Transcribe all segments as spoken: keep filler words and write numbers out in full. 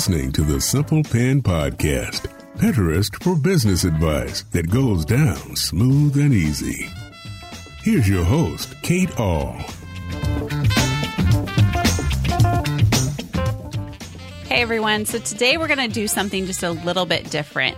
listening to the Simple Pin Podcast, Pinterest for business advice that goes down smooth and easy. Here's your host, Kate All. Hey, everyone. So today we're going to do something just a little bit different.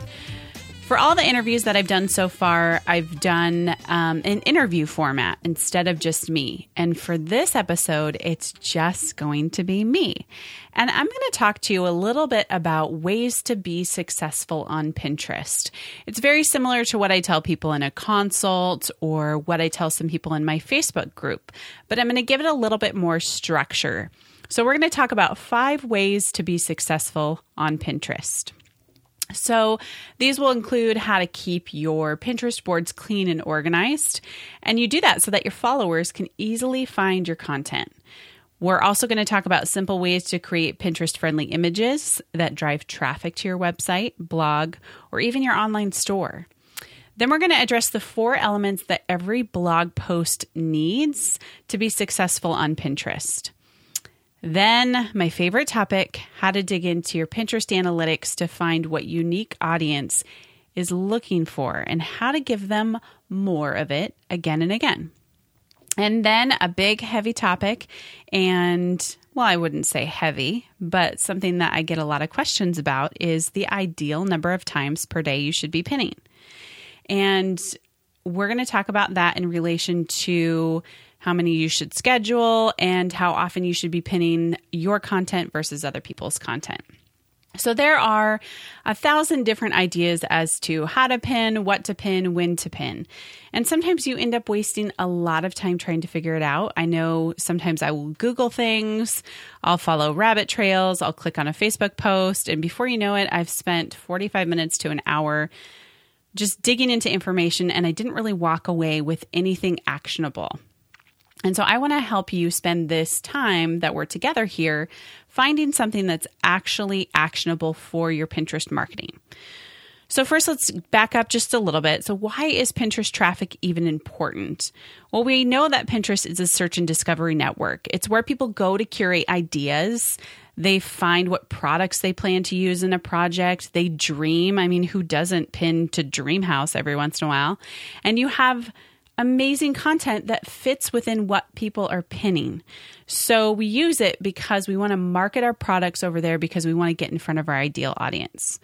For all the interviews that I've done so far, I've done um, an interview format instead of just me. And for this episode, it's just going to be me. And I'm going to talk to you a little bit about ways to be successful on Pinterest. It's very similar to what I tell people in a consult or what I tell some people in my Facebook group, but I'm going to give it a little bit more structure. So we're going to talk about five ways to be successful on Pinterest. So these will include how to keep your Pinterest boards clean and organized. And you do that so that your followers can easily find your content. We're also going to talk about simple ways to create Pinterest-friendly images that drive traffic to your website, blog, or even your online store. Then we're going to address the four elements that every blog post needs to be successful on Pinterest. Then my favorite topic, how to dig into your Pinterest analytics to find what unique audience is looking for and how to give them more of it again and again. And then a big heavy topic, and well, I wouldn't say heavy, but something that I get a lot of questions about is the ideal number of times per day you should be pinning. And we're going to talk about that in relation to how many you should schedule, and how often you should be pinning your content versus other people's content. So there are a thousand different ideas as to how to pin, what to pin, when to pin. And sometimes you end up wasting a lot of time trying to figure it out. I know sometimes I will Google things, I'll follow rabbit trails, I'll click on a Facebook post, and before you know it, I've spent forty-five minutes to an hour just digging into information, and I didn't really walk away with anything actionable. And so I want to help you spend this time that we're together here finding something that's actually actionable for your Pinterest marketing. So first, let's back up just a little bit. So why is Pinterest traffic even important? Well, we know that Pinterest is a search and discovery network. It's where people go to curate ideas. They find what products they plan to use in a project. They dream. I mean, who doesn't pin to dream house every once in a while? And you have amazing content that fits within what people are pinning. So we use it because we want to market our products over there because we want to get in front of our ideal audience.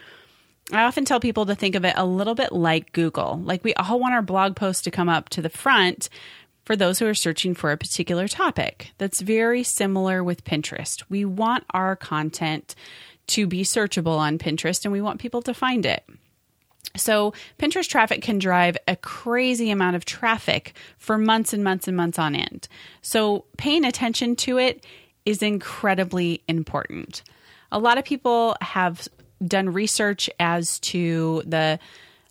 I often tell people to think of it a little bit like Google. Like we all want our blog posts to come up to the front for those who are searching for a particular topic. That's very similar with Pinterest. We want our content to be searchable on Pinterest and we want people to find it. So Pinterest traffic can drive a crazy amount of traffic for months and months and months on end. So paying attention to it is incredibly important. A lot of people have done research as to the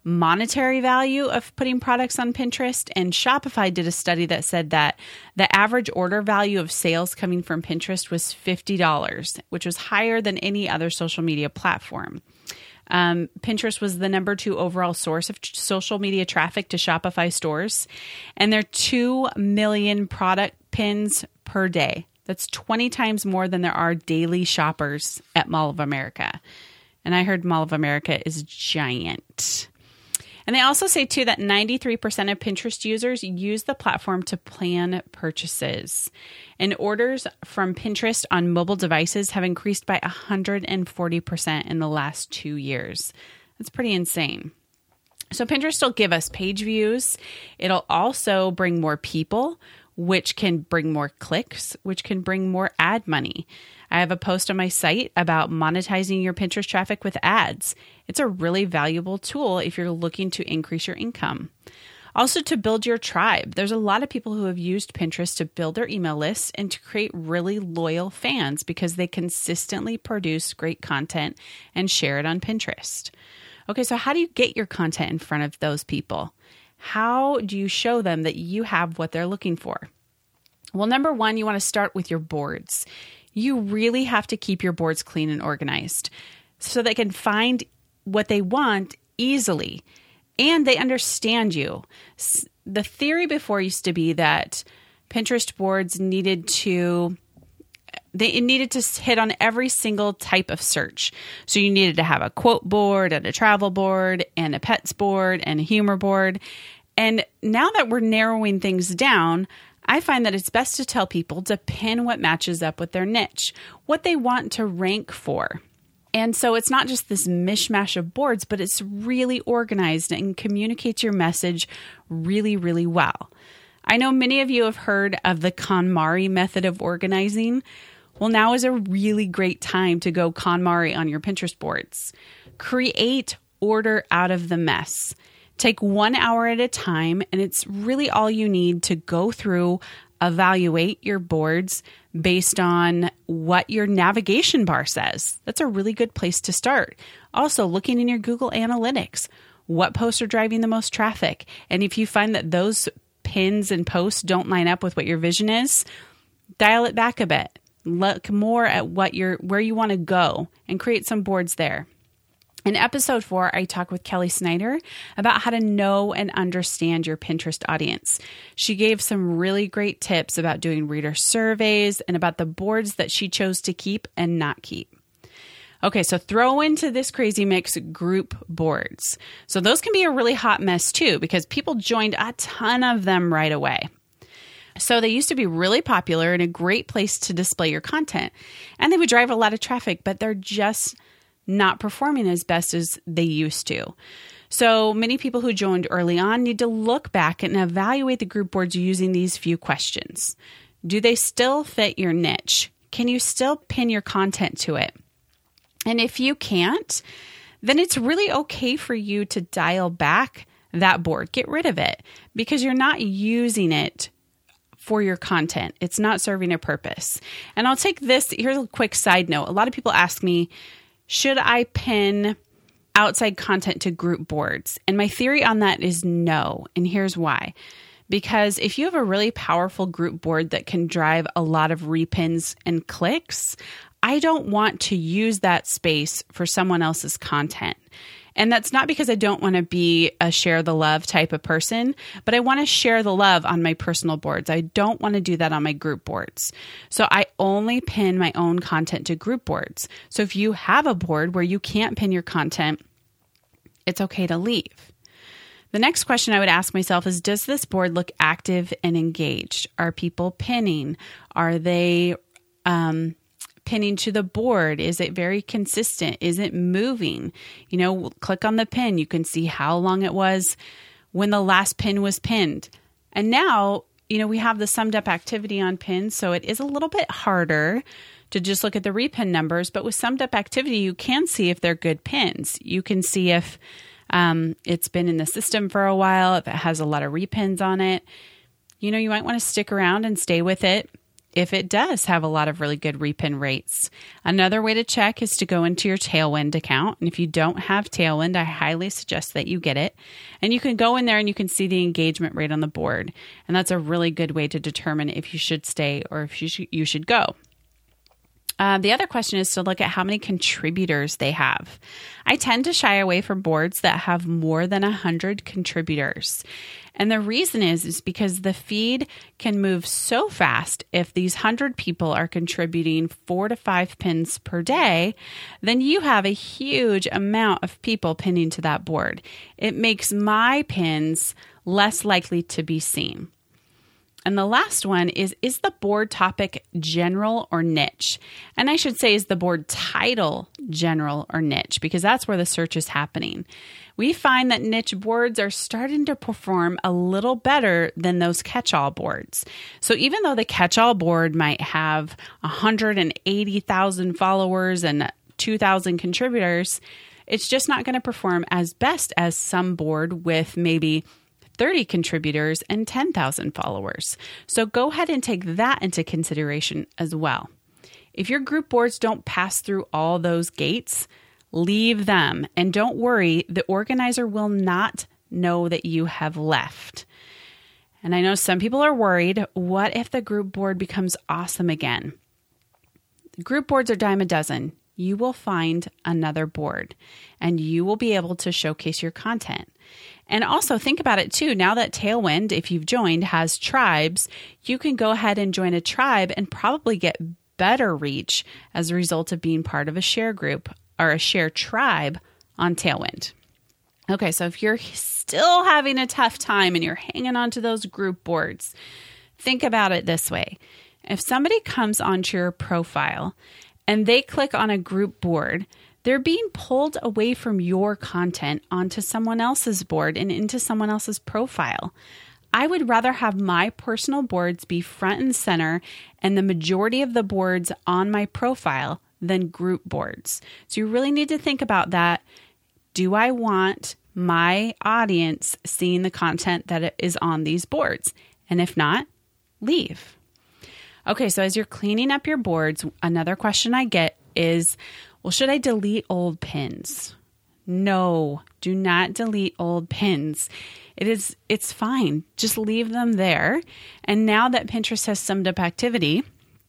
monetary value of putting products on Pinterest, and Shopify did a study that said that the average order value of sales coming from Pinterest was fifty dollars, which was higher than any other social media platform. Um, Pinterest was the number two overall source of t- social media traffic to Shopify stores, and there are two million product pins per day. That's twenty times more than there are daily shoppers at Mall of America. And I heard Mall of America is giant. And they also say, too, that ninety-three percent of Pinterest users use the platform to plan purchases. And orders from Pinterest on mobile devices have increased by one hundred forty percent in the last two years. That's pretty insane. So Pinterest will give us page views. It'll also bring more people, which can bring more clicks, which can bring more ad money. I have a post on my site about monetizing your Pinterest traffic with ads. It's a really valuable tool if you're looking to increase your income. Also, to build your tribe. There's a lot of people who have used Pinterest to build their email lists and to create really loyal fans because they consistently produce great content and share it on Pinterest. Okay, so how do you get your content in front of those people? How do you show them that you have what they're looking for? Well, number one, you want to start with your boards. You really have to keep your boards clean and organized so they can find what they want easily and they understand you. The theory before used to be that Pinterest boards needed to They, it needed to hit on every single type of search. So you needed to have a quote board and a travel board and a pets board and a humor board. And now that we're narrowing things down, I find that it's best to tell people to pin what matches up with their niche, what they want to rank for. And so it's not just this mishmash of boards, but it's really organized and communicates your message really, really well. I know many of you have heard of the KonMari method of organizing. Well, now is a really great time to go KonMari on your Pinterest boards. Create order out of the mess. Take one hour at a time, and it's really all you need to go through, evaluate your boards based on what your navigation bar says. That's a really good place to start. Also, looking in your Google Analytics, what posts are driving the most traffic? And if you find that those pins and posts don't line up with what your vision is, dial it back a bit. Look more at what you're, where you want to go and create some boards there. In episode four, I talk with Kelly Snyder about how to know and understand your Pinterest audience. She gave some really great tips about doing reader surveys and about the boards that she chose to keep and not keep. Okay, so throw into this crazy mix group boards. So those can be a really hot mess too, because people joined a ton of them right away. So they used to be really popular and a great place to display your content. And they would drive a lot of traffic, but they're just not performing as best as they used to. So many people who joined early on need to look back and evaluate the group boards using these few questions. Do they still fit your niche? Can you still pin your content to it? And if you can't, then it's really okay for you to dial back that board. Get rid of it, because you're not using it for your content. It's not serving a purpose. And I'll take this. Here's a quick side note. A lot of people ask me, should I pin outside content to group boards? And my theory on that is no. And here's why. Because if you have a really powerful group board that can drive a lot of repins and clicks, I don't want to use that space for someone else's content. And that's not because I don't want to be a share the love type of person, but I want to share the love on my personal boards. I don't want to do that on my group boards. So I only pin my own content to group boards. So if you have a board where you can't pin your content, it's okay to leave. The next question I would ask myself is, does this board look active and engaged? Are people pinning? Are they um, pinning to the board? Is it very consistent? Is it moving? You know, click on the pin. You can see how long it was when the last pin was pinned. And now, you know, we have the summed up activity on pins. So it is a little bit harder to just look at the repin numbers. But with summed up activity, you can see if they're good pins. You can see if um, it's been in the system for a while, if it has a lot of repins on it. You know, you might want to stick around and stay with it if it does have a lot of really good repin rates. Another way to check is to go into your Tailwind account. And if you don't have Tailwind, I highly suggest that you get it. And you can go in there and you can see the engagement rate on the board. And that's a really good way to determine if you should stay or if you should, you should go. Uh, the other question is to look at how many contributors they have. I tend to shy away from boards that have more than one hundred contributors. And the reason is, is because the feed can move so fast. If these one hundred people are contributing four to five pins per day, then you have a huge amount of people pinning to that board. It makes my pins less likely to be seen. And the last one is, is the board topic general or niche? And I should say, is the board title general or niche? Because that's where the search is happening. We find that niche boards are starting to perform a little better than those catch-all boards. So even though the catch-all board might have one hundred eighty thousand followers and two thousand contributors, it's just not going to perform as best as some board with maybe thirty contributors and ten thousand followers. So go ahead and take that into consideration as well. If your group boards don't pass through all those gates, leave them. And don't worry, the organizer will not know that you have left. And I know some people are worried, what if the group board becomes awesome again? Group boards are dime a dozen. You will find another board and you will be able to showcase your content. And also think about it too. Now that Tailwind, if you've joined, has tribes, you can go ahead and join a tribe and probably get better reach as a result of being part of a share group or a share tribe on Tailwind. Okay, so if you're still having a tough time and you're hanging on to those group boards, think about it this way. If somebody comes onto your profile and they click on a group board, they're being pulled away from your content onto someone else's board and into someone else's profile. I would rather have my personal boards be front and center and the majority of the boards on my profile than group boards. So you really need to think about that. Do I want my audience seeing the content that is on these boards? And if not, leave. Okay, so as you're cleaning up your boards, another question I get is, well, should I delete old pins? No, do not delete old pins. It is, it's fine. Just leave them there. And now that Pinterest has summed up activity,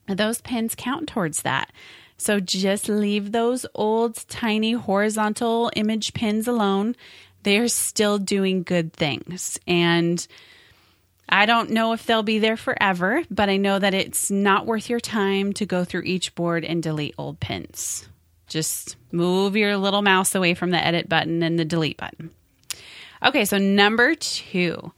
those pins count towards that. So just leave those old tiny horizontal image pins alone. They're still doing good things. And I don't know if they'll be there forever, but I know that it's not worth your time to go through each board and delete old pins. Just move your little mouse away from the edit button and the delete button. Okay, so number two,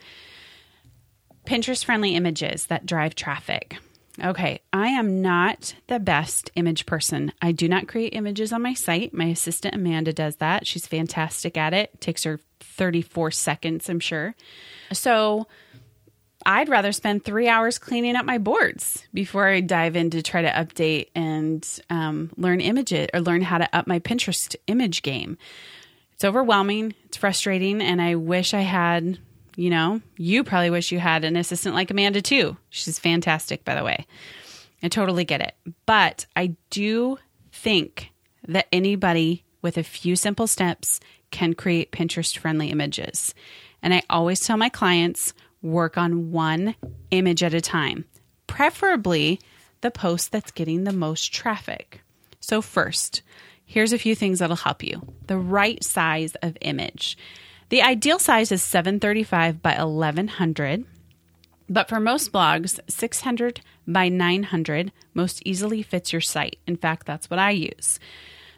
Pinterest-friendly images that drive traffic. Okay, I am not the best image person. I do not create images on my site. My assistant Amanda does that. She's fantastic at it. It takes her thirty-four seconds, I'm sure. So I'd rather spend three hours cleaning up my boards before I dive in to try to update and um, learn images or learn how to up my Pinterest image game. It's overwhelming. It's frustrating. And I wish I had, you know, you probably wish you had an assistant like Amanda too. She's fantastic, by the way. I totally get it. But I do think that anybody with a few simple steps can create Pinterest-friendly images. And I always tell my clients, work on one image at a time, preferably the post that's getting the most traffic. So first, here's a few things that'll help you. The right size of image. The ideal size is seven thirty-five by eleven hundred, but for most blogs, six hundred by nine hundred most easily fits your site. In fact, that's what I use.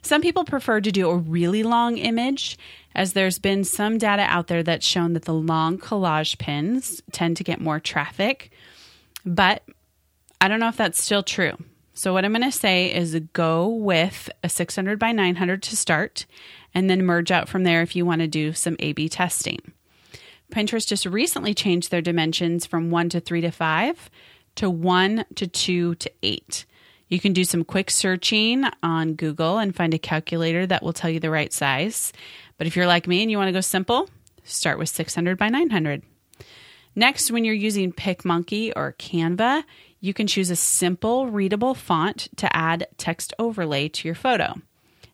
Some people prefer to do a really long image, as there's been some data out there that's shown that the long collage pins tend to get more traffic, but I don't know if that's still true. So what I'm going to say is go with a six hundred by nine hundred to start and then merge out from there if you want to do some A B testing. Pinterest just recently changed their dimensions from one to three to five to one to two to eight. You can do some quick searching on Google and find a calculator that will tell you the right size. But if you're like me and you want to go simple, start with six hundred by nine hundred. Next, when you're using PicMonkey or Canva, you can choose a simple, readable font to add text overlay to your photo.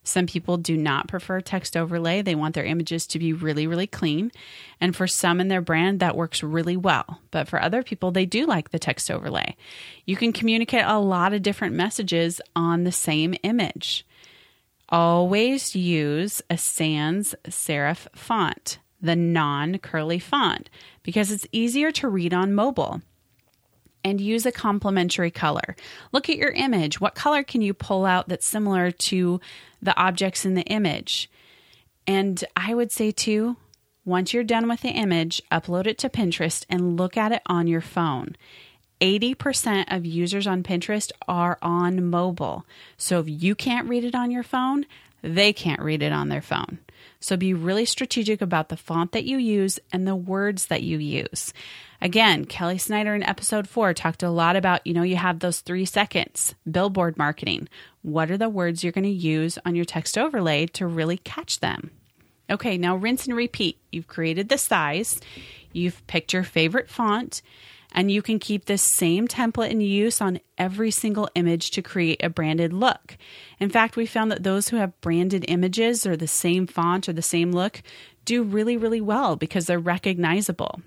Some people do not prefer text overlay. They want their images to be really, really clean. And for some in their brand, that works really well. But for other people, they do like the text overlay. You can communicate a lot of different messages on the same image. Always use a sans serif font, the non-curly font, because it's easier to read on mobile. And use a complementary color. Look at your image. What color can you pull out that's similar to the objects in the image? And I would say too, once you're done with the image, upload it to Pinterest and look at it on your phone. eighty percent of users on Pinterest are on mobile. So if you can't read it on your phone, they can't read it on their phone. So be really strategic about the font that you use and the words that you use. Again, Kelly Snyder in episode four talked a lot about, you know, you have those three seconds, billboard marketing. What are the words you're going to use on your text overlay to really catch them? Okay, now rinse and repeat. You've created the size, you've picked your favorite font, and you can keep this same template in use on every single image to create a branded look. In fact, we found that those who have branded images or the same font or the same look do really, really well because they're recognizable.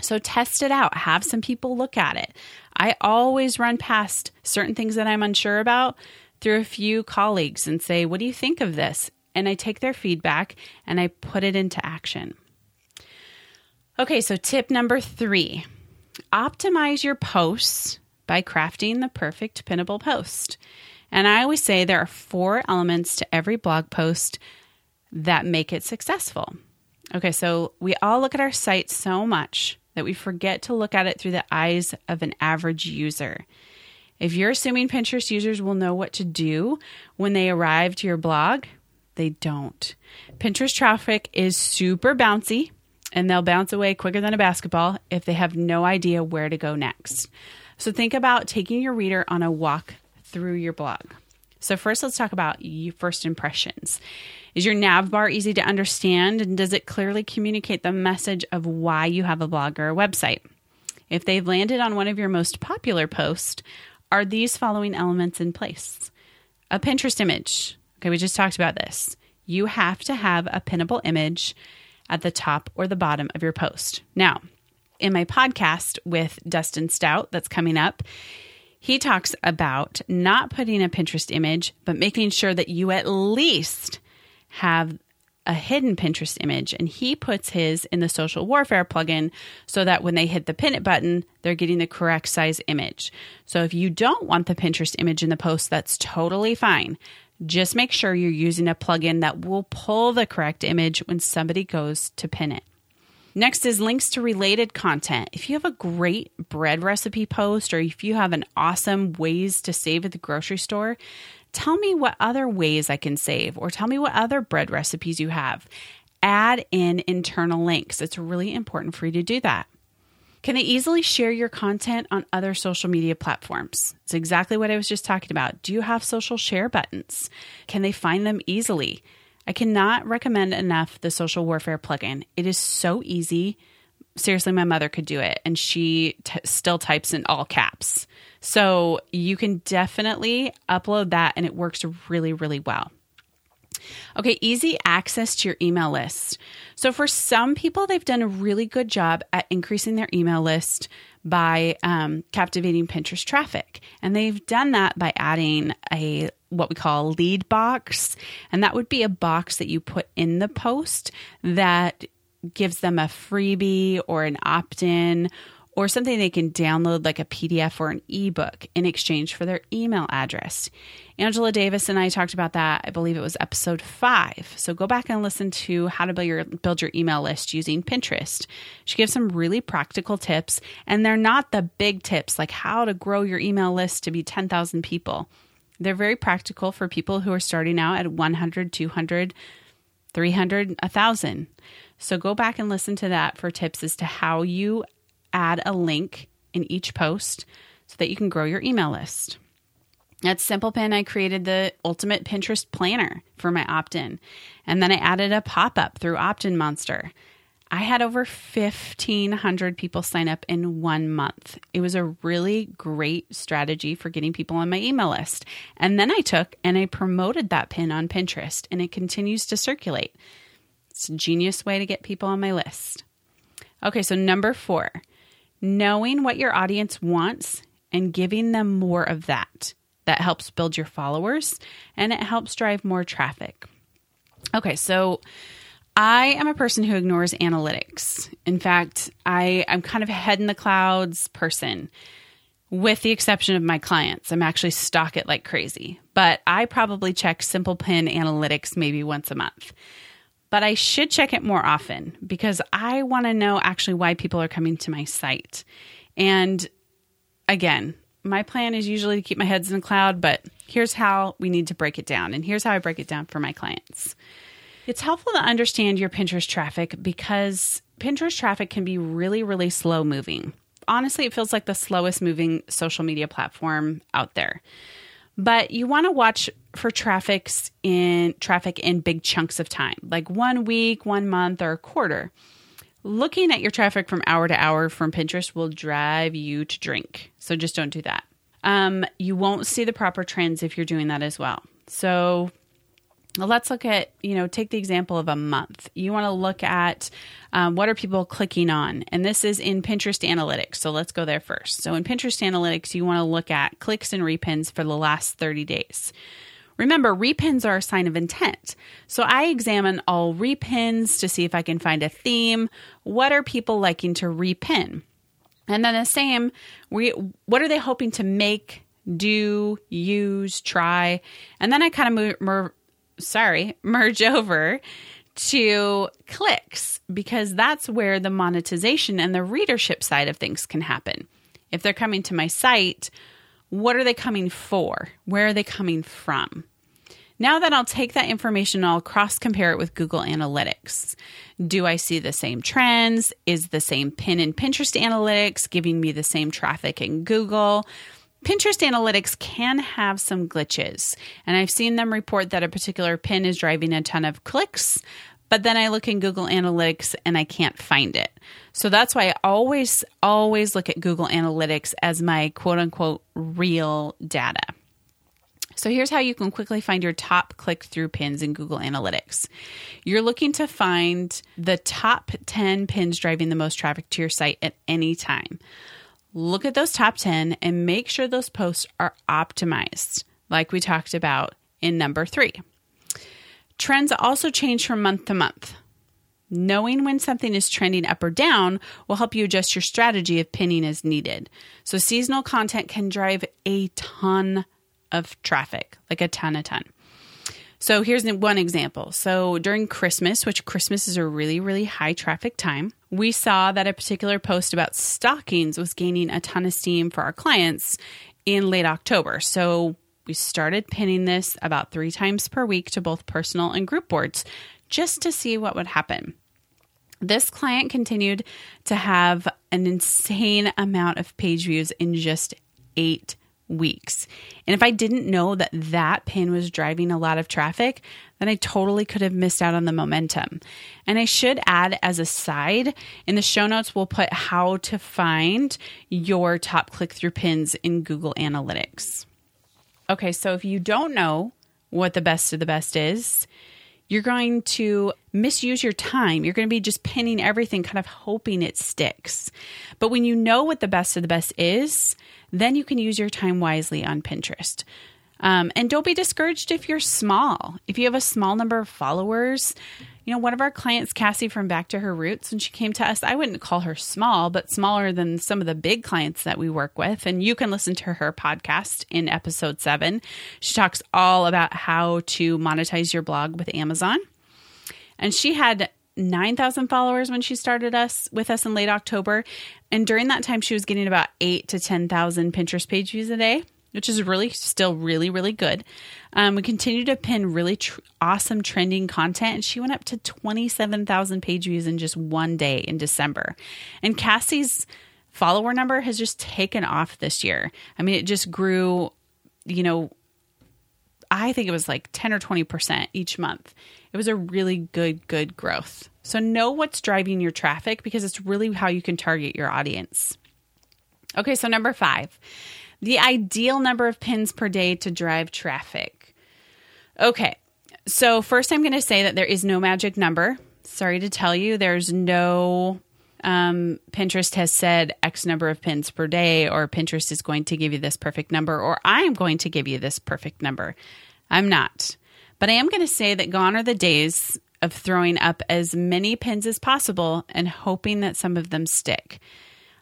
So test it out. Have some people look at it. I always run past certain things that I'm unsure about through a few colleagues and say, what do you think of this? And I take their feedback and I put it into action. Okay, so tip number three. Optimize your posts by crafting the perfect pinnable post. And I always say there are four elements to every blog post that make it successful. Okay, so we all look at our site so much that we forget to look at it through the eyes of an average user. If you're assuming Pinterest users will know what to do when they arrive to your blog, they don't. Pinterest traffic is super bouncy, and they'll bounce away quicker than a basketball if they have no idea where to go next. So think about taking your reader on a walk through your blog. So first, let's talk about your first impressions. Is your nav bar easy to understand, and does it clearly communicate the message of why you have a blog or a website? If they've landed on one of your most popular posts, are these following elements in place? A Pinterest image. Okay, we just talked about this. You have to have a pinnable image at the top or the bottom of your post. Now, in my podcast with Dustin Stout that's coming up, he talks about not putting a Pinterest image, but making sure that you at least have a hidden Pinterest image. And he puts his in the Social Warfare plugin so that when they hit the pin it button, they're getting the correct size image. So if you don't want the Pinterest image in the post, that's totally fine. Just make sure you're using a plugin that will pull the correct image when somebody goes to pin it. Next is links to related content. If you have a great bread recipe post, or if you have an awesome ways to save at the grocery store, tell me what other ways I can save, or tell me what other bread recipes you have. Add in internal links. It's really important for you to do that. Can I easily share your content on other social media platforms? It's exactly what I was just talking about. Do you have social share buttons? Can they find them easily? I cannot recommend enough the Social Warfare plugin. It is so easy. Seriously, my mother could do it, and she t- still types in all caps. So you can definitely upload that, and it works really, really well. Okay, easy access to your email list. So for some people, they've done a really good job at increasing their email list by um, captivating Pinterest traffic. And they've done that by adding a what we call lead box. And that would be a box that you put in the post that gives them a freebie or an opt-in or something they can download, like a P D F or an ebook, in exchange for their email address. Angela Davis and I talked about that. I believe it was episode five. So go back and listen to how to build your build your email list using Pinterest. She gives some really practical tips, and they're not the big tips like how to grow your email list to be ten thousand people. They're very practical for people who are starting out at one hundred, two hundred, three hundred, one thousand. So go back and listen to that for tips as to how you add a link in each post so that you can grow your email list. At Simple Pin, I created the ultimate Pinterest planner for my opt-in. And then I added a pop-up through OptinMonster. I had over fifteen hundred people sign up in one month. It was a really great strategy for getting people on my email list. And then I took and I promoted that pin on Pinterest, and it continues to circulate. It's a genius way to get people on my list. Okay, so number four. Knowing what your audience wants and giving them more of that. That helps build your followers, and it helps drive more traffic. Okay, so I am a person who ignores analytics. In fact, I, I'm kind of a head in the clouds person, with the exception of my clients. I'm actually stock it like crazy, but I probably check Simple Pin analytics maybe once a month. But I should check it more often, because I want to know actually why people are coming to my site. And again, my plan is usually to keep my heads in the cloud, but here's how we need to break it down. And here's how I break it down for my clients. It's helpful to understand your Pinterest traffic, because Pinterest traffic can be really, really slow moving. Honestly, it feels like the slowest moving social media platform out there. But you want to watch for traffic's in traffic in big chunks of time, like one week, one month, or a quarter. Looking at your traffic from hour to hour from Pinterest will drive you to drink. So just don't do that. Um, you won't see the proper trends if you're doing that as well. So let's look at, you know, take the example of a month. You want to look at um, what are people clicking on? And this is in Pinterest Analytics. So let's go there first. So in Pinterest Analytics, you want to look at clicks and repins for the last thirty days. Remember, repins are a sign of intent. So I examine all repins to see if I can find a theme. What are people liking to repin? And then the same, we what are they hoping to make, do, use, try? And then I kind of move, mer- sorry, merge over to clicks, because that's where the monetization and the readership side of things can happen. If they're coming to my site, what are they coming for? Where are they coming from? Now that I'll take that information, I'll cross-compare it with Google Analytics. Do I see the same trends? Is the same pin in Pinterest Analytics giving me the same traffic in Google? Pinterest Analytics can have some glitches, and I've seen them report that a particular pin is driving a ton of clicks, but then I look in Google Analytics and I can't find it. So that's why I always, always look at Google Analytics as my quote-unquote real data. So here's how you can quickly find your top click-through pins in Google Analytics. You're looking to find the top ten pins driving the most traffic to your site at any time. Look at those top ten and make sure those posts are optimized, like we talked about in number three. Trends also change from month to month. Knowing when something is trending up or down will help you adjust your strategy if pinning is needed. So seasonal content can drive a ton of traffic, like a ton, a ton. So here's one example. So during Christmas, which Christmas is a really, really high traffic time, we saw that a particular post about stockings was gaining a ton of steam for our clients in late October. So we started pinning this about three times per week to both personal and group boards just to see what would happen. This client continued to have an insane amount of page views in just eight weeks. And if I didn't know that that pin was driving a lot of traffic, then I totally could have missed out on the momentum. And I should add as a side, in the show notes, we'll put how to find your top click-through pins in Google Analytics. Okay, so if you don't know what the best of the best is, you're going to misuse your time. You're going to be just pinning everything, kind of hoping it sticks. But when you know what the best of the best is, then you can use your time wisely on Pinterest. Um, and don't be discouraged if you're small. If you have a small number of followers, you know, one of our clients, Cassie from Back to Her Roots, when she came to us, I wouldn't call her small, but smaller than some of the big clients that we work with. And you can listen to her podcast in episode seven. She talks all about how to monetize your blog with Amazon. And she had nine thousand followers when she started us with us in late October. And during that time, she was getting about eight to ten thousand Pinterest page views a day, which is really still really, really good. Um, we continue to pin really tr- awesome trending content. And she went up to twenty-seven thousand page views in just one day in December. And Cassie's follower number has just taken off this year. I mean, it just grew, you know, I think it was like ten or twenty percent each month. It was a really good, good growth. So know what's driving your traffic, because it's really how you can target your audience. Okay, so number five, the ideal number of pins per day to drive traffic. Okay, so first I'm going to say that there is no magic number. Sorry to tell you, there's no um, Pinterest has said X number of pins per day, or Pinterest is going to give you this perfect number, or I am going to give you this perfect number. I'm not. But I am going to say that gone are the days of throwing up as many pins as possible and hoping that some of them stick.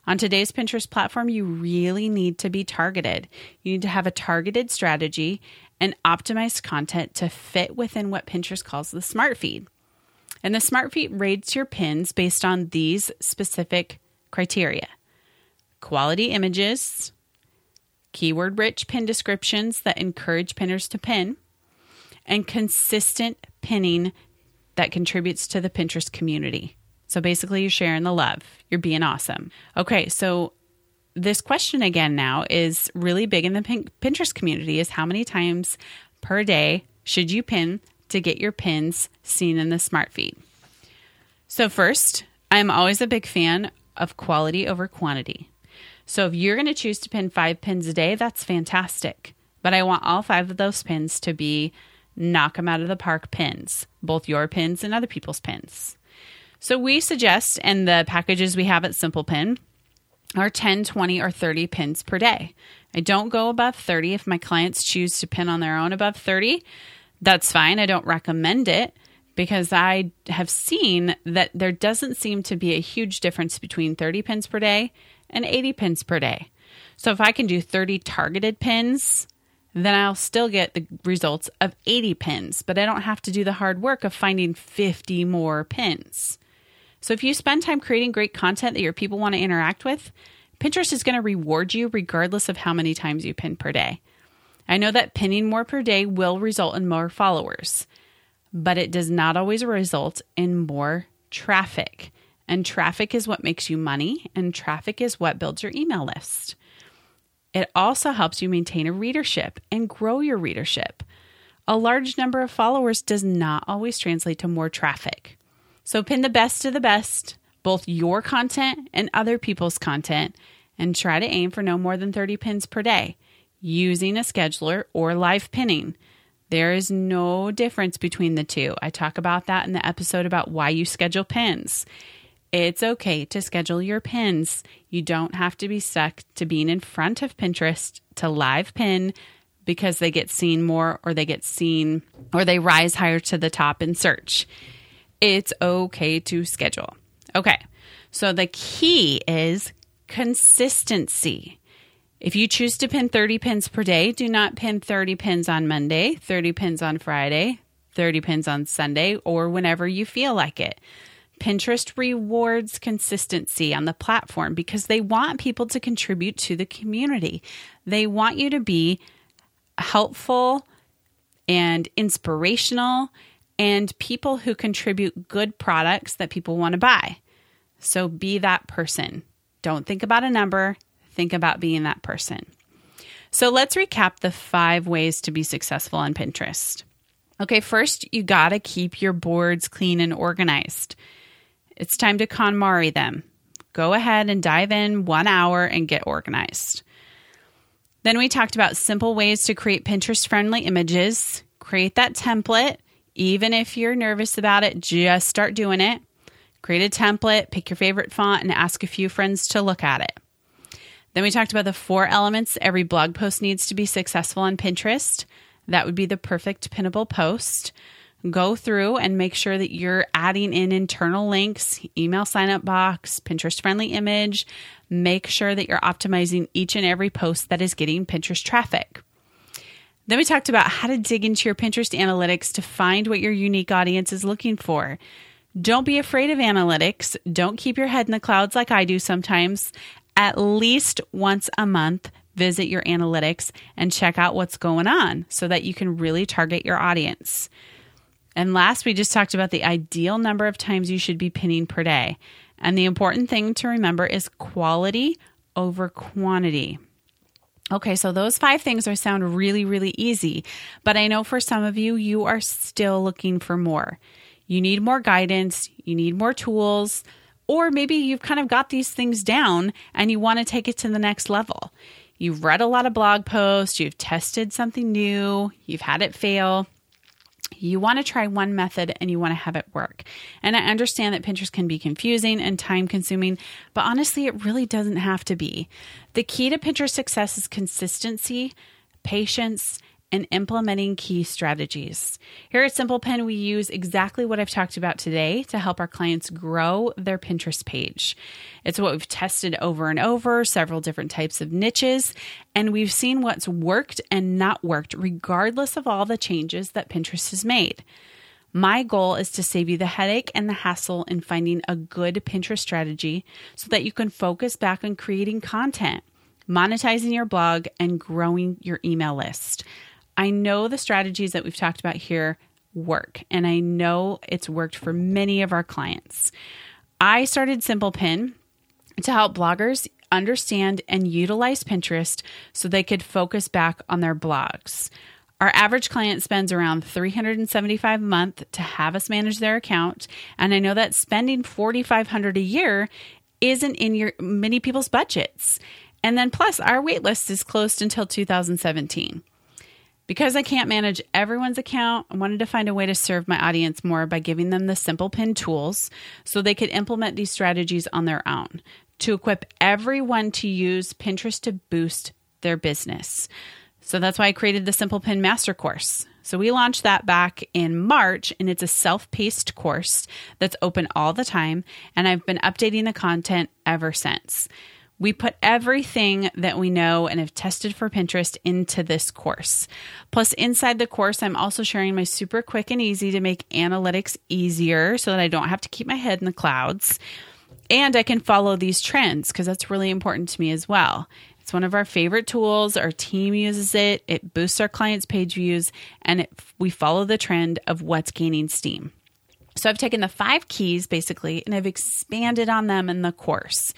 On today's Pinterest platform, you really need to be targeted. You need to have a targeted strategy and optimized content to fit within what Pinterest calls the smart feed. And the smart feed rates your pins based on these specific criteria: quality images, keyword-rich pin descriptions that encourage pinners to pin, and consistent pinning that contributes to the Pinterest community. So basically, you're sharing the love. You're being awesome. Okay, so this question again now is really big in the Pinterest community, is how many times per day should you pin to get your pins seen in the smart feed? So first, I'm always a big fan of quality over quantity. So if you're going to choose to pin five pins a day, that's fantastic. But I want all five of those pins to be knock them out of the park pins, both your pins and other people's pins. So we suggest, and the packages we have at Simple Pin are ten, twenty, or thirty pins per day. I don't go above thirty. If my clients choose to pin on their own above thirty, that's fine. I don't recommend it, because I have seen that there doesn't seem to be a huge difference between thirty pins per day and eighty pins per day. So if I can do thirty targeted pins, then I'll still get the results of eighty pins, but I don't have to do the hard work of finding fifty more pins. So if you spend time creating great content that your people want to interact with, Pinterest is going to reward you regardless of how many times you pin per day. I know that pinning more per day will result in more followers, but it does not always result in more traffic. And traffic is what makes you money, and traffic is what builds your email list. It also helps you maintain a readership and grow your readership. A large number of followers does not always translate to more traffic. So pin the best of the best, both your content and other people's content, and try to aim for no more than thirty pins per day using a scheduler or live pinning. There is no difference between the two. I talk about that in the episode about why you schedule pins. It's okay to schedule your pins. You don't have to be stuck to being in front of Pinterest to live pin because they get seen more or they get seen or they rise higher to the top in search. It's okay to schedule. Okay, so the key is consistency. If you choose to pin thirty pins per day, do not pin thirty pins on Monday, thirty pins on Friday, thirty pins on Sunday, or whenever you feel like it. Pinterest rewards consistency on the platform because they want people to contribute to the community. They want you to be helpful and inspirational and people who contribute good products that people want to buy. So be that person. Don't think about a number. Think about being that person. So let's recap the five ways to be successful on Pinterest. Okay, first, you got to keep your boards clean and organized. It's time to KonMari them. Go ahead and dive in one hour and get organized. Then we talked about simple ways to create Pinterest-friendly images. Create that template. Even if you're nervous about it, just start doing it. Create a template, pick your favorite font, and ask a few friends to look at it. Then we talked about the four elements every blog post needs to be successful on Pinterest. That would be the perfect pinnable post. Go through and make sure that you're adding in internal links, email signup box, Pinterest-friendly image. Make sure that you're optimizing each and every post that is getting Pinterest traffic. Then we talked about how to dig into your Pinterest analytics to find what your unique audience is looking for. Don't be afraid of analytics. Don't keep your head in the clouds like I do sometimes. At least once a month, visit your analytics and check out what's going on so that you can really target your audience. And last, we just talked about the ideal number of times you should be pinning per day. And the important thing to remember is quality over quantity. Okay, so those five things are sound really, really easy, but I know for some of you, you are still looking for more. You need more guidance, you need more tools, or maybe you've kind of got these things down and you want to take it to the next level. You've read a lot of blog posts, you've tested something new, you've had it fail. You want to try one method and you want to have it work. And I understand that Pinterest can be confusing and time consuming, but honestly, it really doesn't have to be. The key to Pinterest success is consistency, patience, and implementing key strategies. Here at Simple Pin, we use exactly what I've talked about today to help our clients grow their Pinterest page. It's what we've tested over and over, several different types of niches, and we've seen what's worked and not worked, regardless of all the changes that Pinterest has made. My goal is to save you the headache and the hassle in finding a good Pinterest strategy so that you can focus back on creating content, monetizing your blog, and growing your email list. I know the strategies that we've talked about here work, and I know it's worked for many of our clients. I started Simple Pin to help bloggers understand and utilize Pinterest so they could focus back on their blogs. Our average client spends around three hundred seventy-five dollars a month to have us manage their account, and I know that spending four thousand five hundred dollars a year isn't in your many people's budgets. And then plus, our waitlist is closed until two thousand seventeen. Because I can't manage everyone's account, I wanted to find a way to serve my audience more by giving them the Simple Pin tools so they could implement these strategies on their own to equip everyone to use Pinterest to boost their business. So that's why I created the Simple Pin Master Course. So we launched that back in March, and it's a self-paced course that's open all the time, and I've been updating the content ever since. We put everything that we know and have tested for Pinterest into this course. Plus, inside the course, I'm also sharing my super quick and easy to make analytics easier so that I don't have to keep my head in the clouds. And I can follow these trends because that's really important to me as well. It's one of our favorite tools. Our team uses it. It boosts our clients' page views, and it, we follow the trend of what's gaining steam. So I've taken the five keys basically, and I've expanded on them in the course.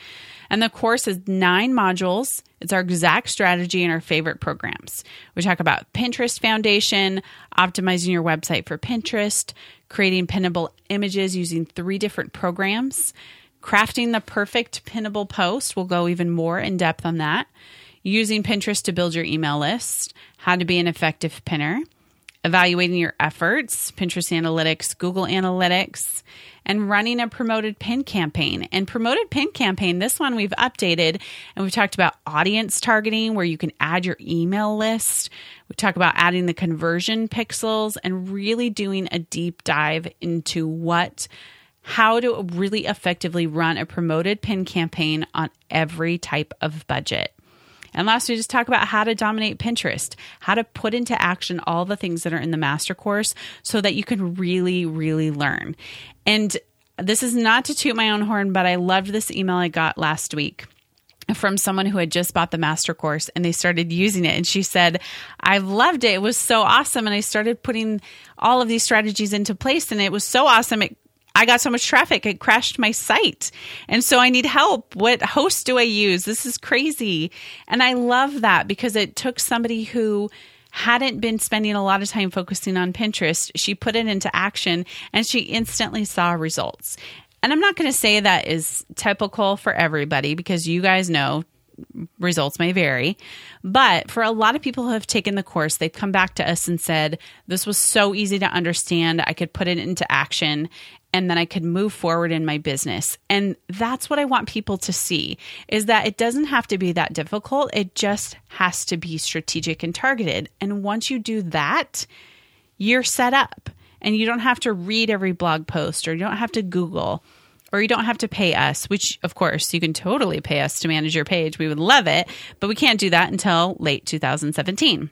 And the course is nine modules. It's our exact strategy and our favorite programs. We talk about Pinterest foundation, optimizing your website for Pinterest, creating pinnable images using three different programs, crafting the perfect pinnable post. We'll go even more in depth on that. Using Pinterest to build your email list, how to be an effective pinner, evaluating your efforts, Pinterest Analytics, Google Analytics, and running a promoted pin campaign. And promoted pin campaign, this one we've updated, and we've talked about audience targeting where you can add your email list. We talk about adding the conversion pixels and really doing a deep dive into what, how to really effectively run a promoted pin campaign on every type of budget. And last, we just talk about how to dominate Pinterest, how to put into action all the things that are in the master course so that you can really, really learn. And this is not to toot my own horn, but I loved this email I got last week from someone who had just bought the master course and they started using it. And she said, I loved it. It was so awesome. And I started putting all of these strategies into place and it was so awesome. It I got so much traffic, it crashed my site. And so I need help. What host do I use? This is crazy. And I love that because it took somebody who hadn't been spending a lot of time focusing on Pinterest. She put it into action and she instantly saw results. And I'm not going to say that is typical for everybody because you guys know results may vary. But for a lot of people who have taken the course, they've come back to us and said, this was so easy to understand. I could put it into action and then I could move forward in my business. And that's what I want people to see, is that it doesn't have to be that difficult. It just has to be strategic and targeted. And once you do that, you're set up and you don't have to read every blog post or you don't have to Google or you don't have to pay us, which of course you can totally pay us to manage your page. We would love it, but we can't do that until late two thousand seventeen.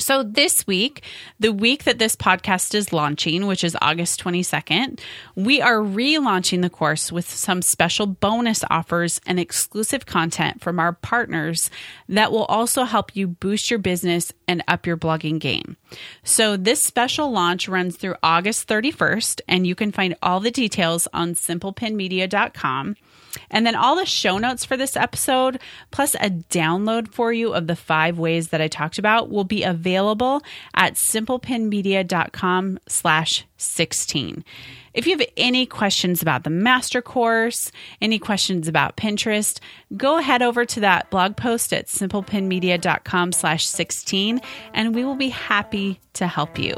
So this week, the week that this podcast is launching, which is August twenty-second, we are relaunching the course with some special bonus offers and exclusive content from our partners that will also help you boost your business and up your blogging game. So this special launch runs through August thirty-first, and you can find all the details on simple pin media dot com. And then all the show notes for this episode, plus a download for you of the five ways that I talked about, will be available at simple pin media dot com slash sixteen. If you have any questions about the master course, any questions about Pinterest, go ahead over to that blog post at simple pin media dot com slash sixteen, and we will be happy to help you.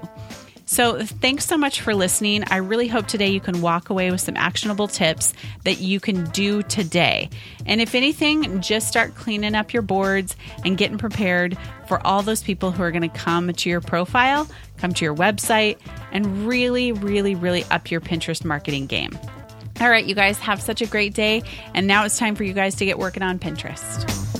So thanks so much for listening. I really hope today you can walk away with some actionable tips that you can do today. And if anything, just start cleaning up your boards and getting prepared for all those people who are going to come to your profile, come to your website, and really, really, really up your Pinterest marketing game. All right, you guys, have such a great day. And now it's time for you guys to get working on Pinterest.